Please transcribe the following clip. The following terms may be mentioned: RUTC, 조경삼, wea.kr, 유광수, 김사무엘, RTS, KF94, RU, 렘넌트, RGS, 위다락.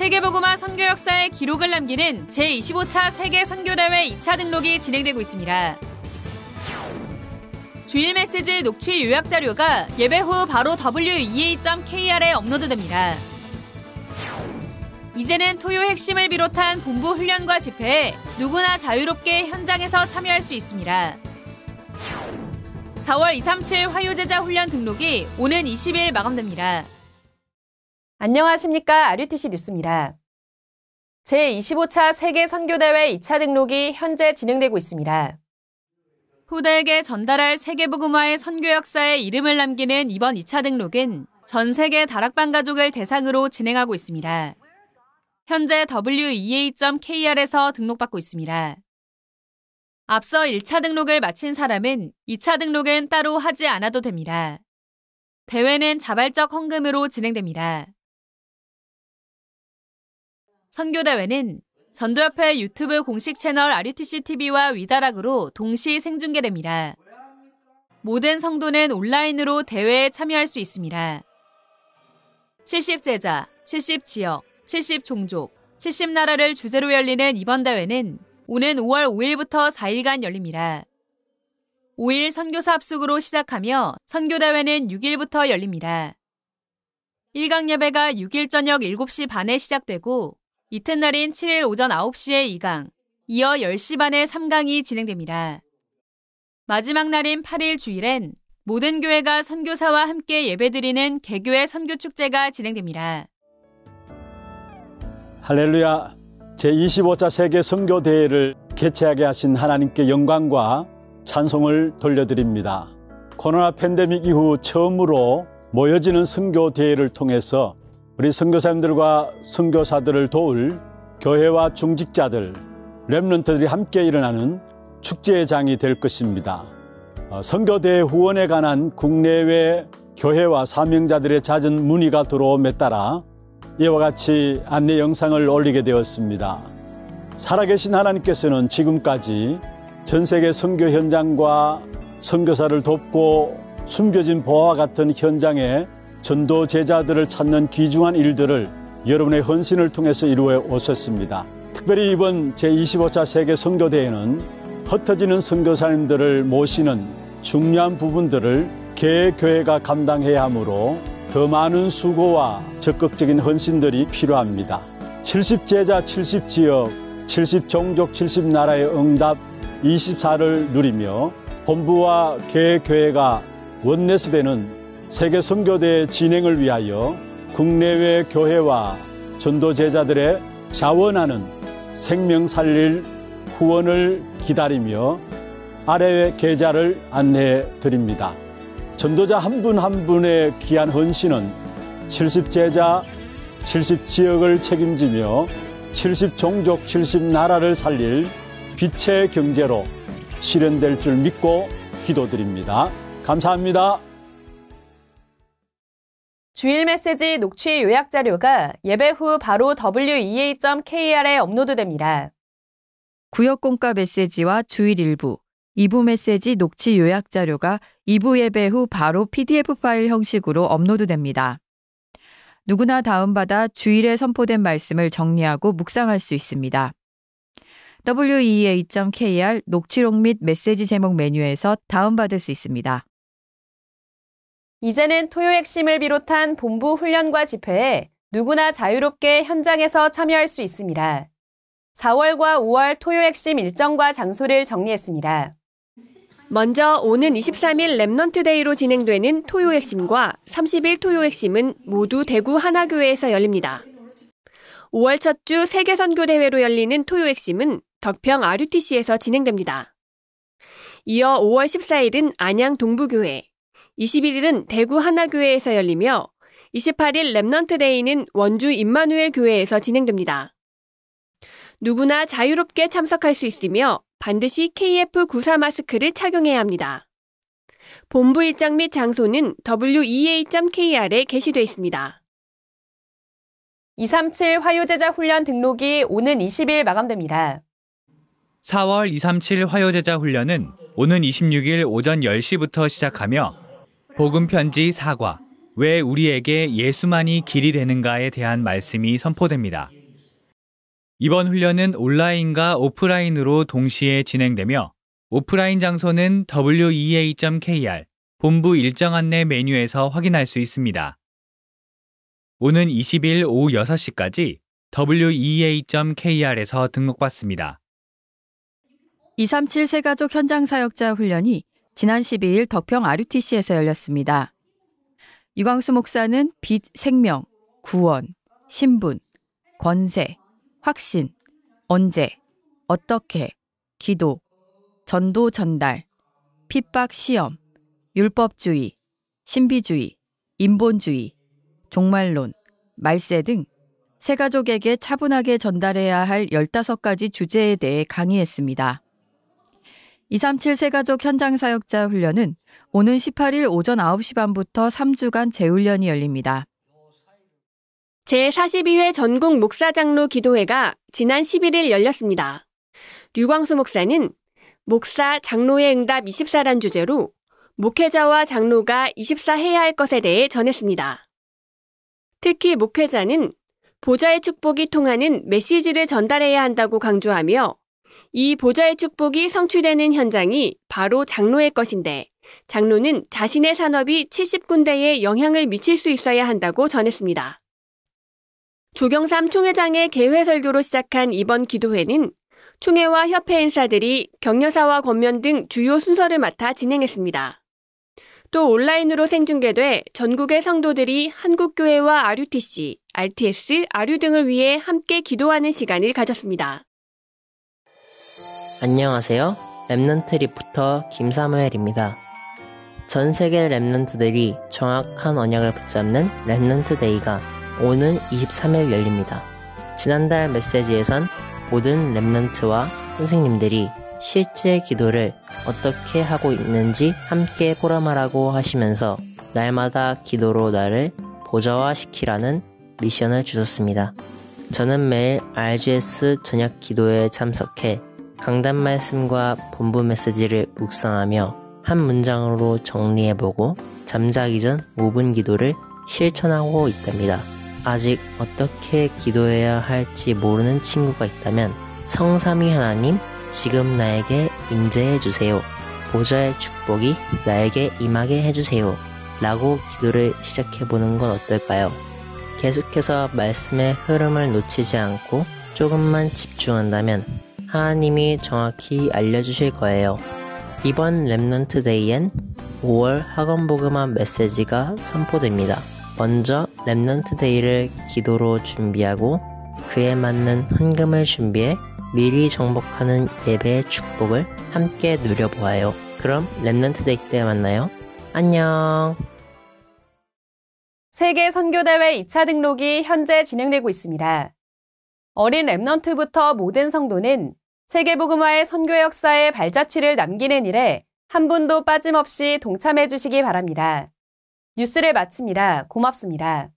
세계보고마 선교 역사의 기록을 남기는 제25차 세계선교대회 2차 등록이 진행되고 있습니다. 주일 메시지 녹취 요약 자료가 예배 후 바로 wea.kr에 업로드됩니다. 이제는 토요 핵심을 비롯한 본부 훈련과 집회에 누구나 자유롭게 현장에서 참여할 수 있습니다. 4월 237 화요제자 훈련 등록이 오는 20일 마감됩니다. 안녕하십니까. RUTC 뉴스입니다. 제25차 세계선교대회 2차 등록이 현재 진행되고 있습니다. 후대에게 전달할 세계보고마의 선교 역사에 이름을 남기는 이번 2차 등록은 전 세계 다락방 가족을 대상으로 진행하고 있습니다. 현재 wea.kr에서 등록받고 있습니다. 앞서 1차 등록을 마친 사람은 2차 등록은 따로 하지 않아도 됩니다. 대회는 자발적 헌금으로 진행됩니다. 선교대회는 전도협회 유튜브 공식 채널 RUTC TV와 위다락으로 동시 생중계됩니다. 모든 성도는 온라인으로 대회에 참여할 수 있습니다. 70제자, 70지역, 70종족, 70나라를 주제로 열리는 이번 대회는 오는 5월 5일부터 4일간 열립니다. 5일 선교사 합숙으로 시작하며 선교대회는 6일부터 열립니다. 1강 예배가 6일 저녁 7시 반에 시작되고 이튿날인 7일 오전 9시에 2강, 이어 10시 반에 3강이 진행됩니다. 마지막 날인 8일 주일엔 모든 교회가 선교사와 함께 예배드리는 개교회 선교축제가 진행됩니다. 할렐루야! 제25차 세계 선교대회를 개최하게 하신 하나님께 영광과 찬송을 돌려드립니다. 코로나 팬데믹 이후 처음으로 모여지는 선교대회를 통해서 우리 선교사님들과 선교사들을 도울 교회와 중직자들, 렘넌트들이 함께 일어나는 축제의 장이 될 것입니다. 선교대회 후원에 관한 국내외 교회와 사명자들의 잦은 문의가 들어옴에 따라 이와 같이 안내 영상을 올리게 되었습니다. 살아계신 하나님께서는 지금까지 전 세계 선교 현장과 선교사를 돕고 숨겨진 보화와 같은 현장에 전도 제자들을 찾는 귀중한 일들을 여러분의 헌신을 통해서 이루어 오셨습니다. 특별히 이번 제25차 세계 선교대회는 흩어지는 선교사님들을 모시는 중요한 부분들을 개교회가 감당해야 하므로 더 많은 수고와 적극적인 헌신들이 필요합니다. 70제자, 70지역, 70종족, 70나라의 응답 24를 누리며 본부와 개교회가 원내스 되는 세계 선교대회 진행을 위하여 국내외 교회와 전도 제자들의 자원하는 생명 살릴 후원을 기다리며 아래 계좌를 안내해 드립니다. 전도자 한 분 한 분의 귀한 헌신은 70제자, 70지역을 책임지며 70종족, 70나라를 살릴 빛의 경제로 실현될 줄 믿고 기도드립니다. 감사합니다. 주일 메시지 녹취 요약 자료가 예배 후 바로 wea.kr에 업로드됩니다. 구역 공과 메시지와 주일 일부, 2부 메시지 녹취 요약 자료가 2부 예배 후 바로 PDF 파일 형식으로 업로드됩니다. 누구나 다운받아 주일에 선포된 말씀을 정리하고 묵상할 수 있습니다. wea.kr 녹취록 및 메시지 제목 메뉴에서 다운받을 수 있습니다. 이제는 토요 핵심을 비롯한 본부 훈련과 집회에 누구나 자유롭게 현장에서 참여할 수 있습니다. 4월과 5월 토요 핵심 일정과 장소를 정리했습니다. 먼저 오는 23일 렘넌트 데이로 진행되는 토요 핵심과 30일 토요 핵심은 모두 대구 하나교회에서 열립니다. 5월 첫 주 세계선교대회로 열리는 토요 핵심은 덕평 RUTC에서 진행됩니다. 이어 5월 14일은 안양 동부교회, 21일은 대구 하나교회에서 열리며 28일 렘넌트 데이는 원주 임마누엘 교회에서 진행됩니다. 누구나 자유롭게 참석할 수 있으며 반드시 KF94 마스크를 착용해야 합니다. 본부 일정 및 장소는 wea.kr에 게시되어 있습니다. 237 화요제자 훈련 등록이 오는 20일 마감됩니다. 4월 237 화요제자 훈련은 오는 26일 오전 10시부터 시작하며 복음편지 4과, 왜 우리에게 예수만이 길이 되는가에 대한 말씀이 선포됩니다. 이번 훈련은 온라인과 오프라인으로 동시에 진행되며 오프라인 장소는 wea.kr 본부 일정 안내 메뉴에서 확인할 수 있습니다. 오는 20일 오후 6시까지 wea.kr에서 등록받습니다. 237 세가족 현장 사역자 훈련이 지난 12일 덕평 RUTC에서 열렸습니다. 유광수 목사는 빛, 생명, 구원, 신분, 권세, 확신, 언제, 어떻게, 기도, 전도 전달, 핍박 시험, 율법주의, 신비주의, 인본주의, 종말론, 말세 등 세가족에게 차분하게 전달해야 할 15가지 주제에 대해 강의했습니다. 237 세가족 현장 사역자 훈련은 오는 18일 오전 9시 반부터 3주간 재훈련이 열립니다. 제42회 전국 목사장로 기도회가 지난 11일 열렸습니다. 유광수 목사는 목사 장로의 응답 24란 주제로 목회자와 장로가 24해야 할 것에 대해 전했습니다. 특히 목회자는 보좌의 축복이 통하는 메시지를 전달해야 한다고 강조하며 이 보좌의 축복이 성취되는 현장이 바로 장로의 것인데 장로는 자신의 산업이 70군데에 영향을 미칠 수 있어야 한다고 전했습니다. 조경삼 총회장의 개회 설교로 시작한 이번 기도회는 총회와 협회 인사들이 격려사와 권면 등 주요 순서를 맡아 진행했습니다. 또 온라인으로 생중계돼 전국의 성도들이 한국교회와 RUTC, RTS, RU 등을 위해 함께 기도하는 시간을 가졌습니다. 안녕하세요. 랩런트 리포터 김사무엘입니다. 전 세계 랩런트들이 정확한 언약을 붙잡는 랩런트 데이가 오는 23일 열립니다. 지난달 메시지에선 모든 랩런트와 선생님들이 실제 기도를 어떻게 하고 있는지 함께 포럼하라고 하시면서 날마다 기도로 나를 보좌화시키라는 미션을 주셨습니다. 저는 매일 RGS 저녁 기도회에 참석해 강단 말씀과 본부 메시지를 묵상하며 한 문장으로 정리해보고 잠자기 전 5분 기도를 실천하고 있답니다. 아직 어떻게 기도해야 할지 모르는 친구가 있다면 성삼위 하나님 지금 나에게 임재해주세요. 보좌의 축복이 나에게 임하게 해주세요. 라고 기도를 시작해보는 건 어떨까요? 계속해서 말씀의 흐름을 놓치지 않고 조금만 집중한다면 하나님이 정확히 알려주실 거예요. 이번 랩런트 데이엔 5월 학원 복음한 메시지가 선포됩니다. 먼저 랩런트 데이를 기도로 준비하고 그에 맞는 헌금을 준비해 미리 정복하는 예배의 축복을 함께 누려보아요. 그럼 랩런트 데이 때 만나요. 안녕! 세계 선교대회 2차 등록이 현재 진행되고 있습니다. 어린 랩런트부터 모든 성도는 세계복음화의 선교 역사에 발자취를 남기는 일에 한 분도 빠짐없이 동참해 주시기 바랍니다. 뉴스를 마칩니다. 고맙습니다.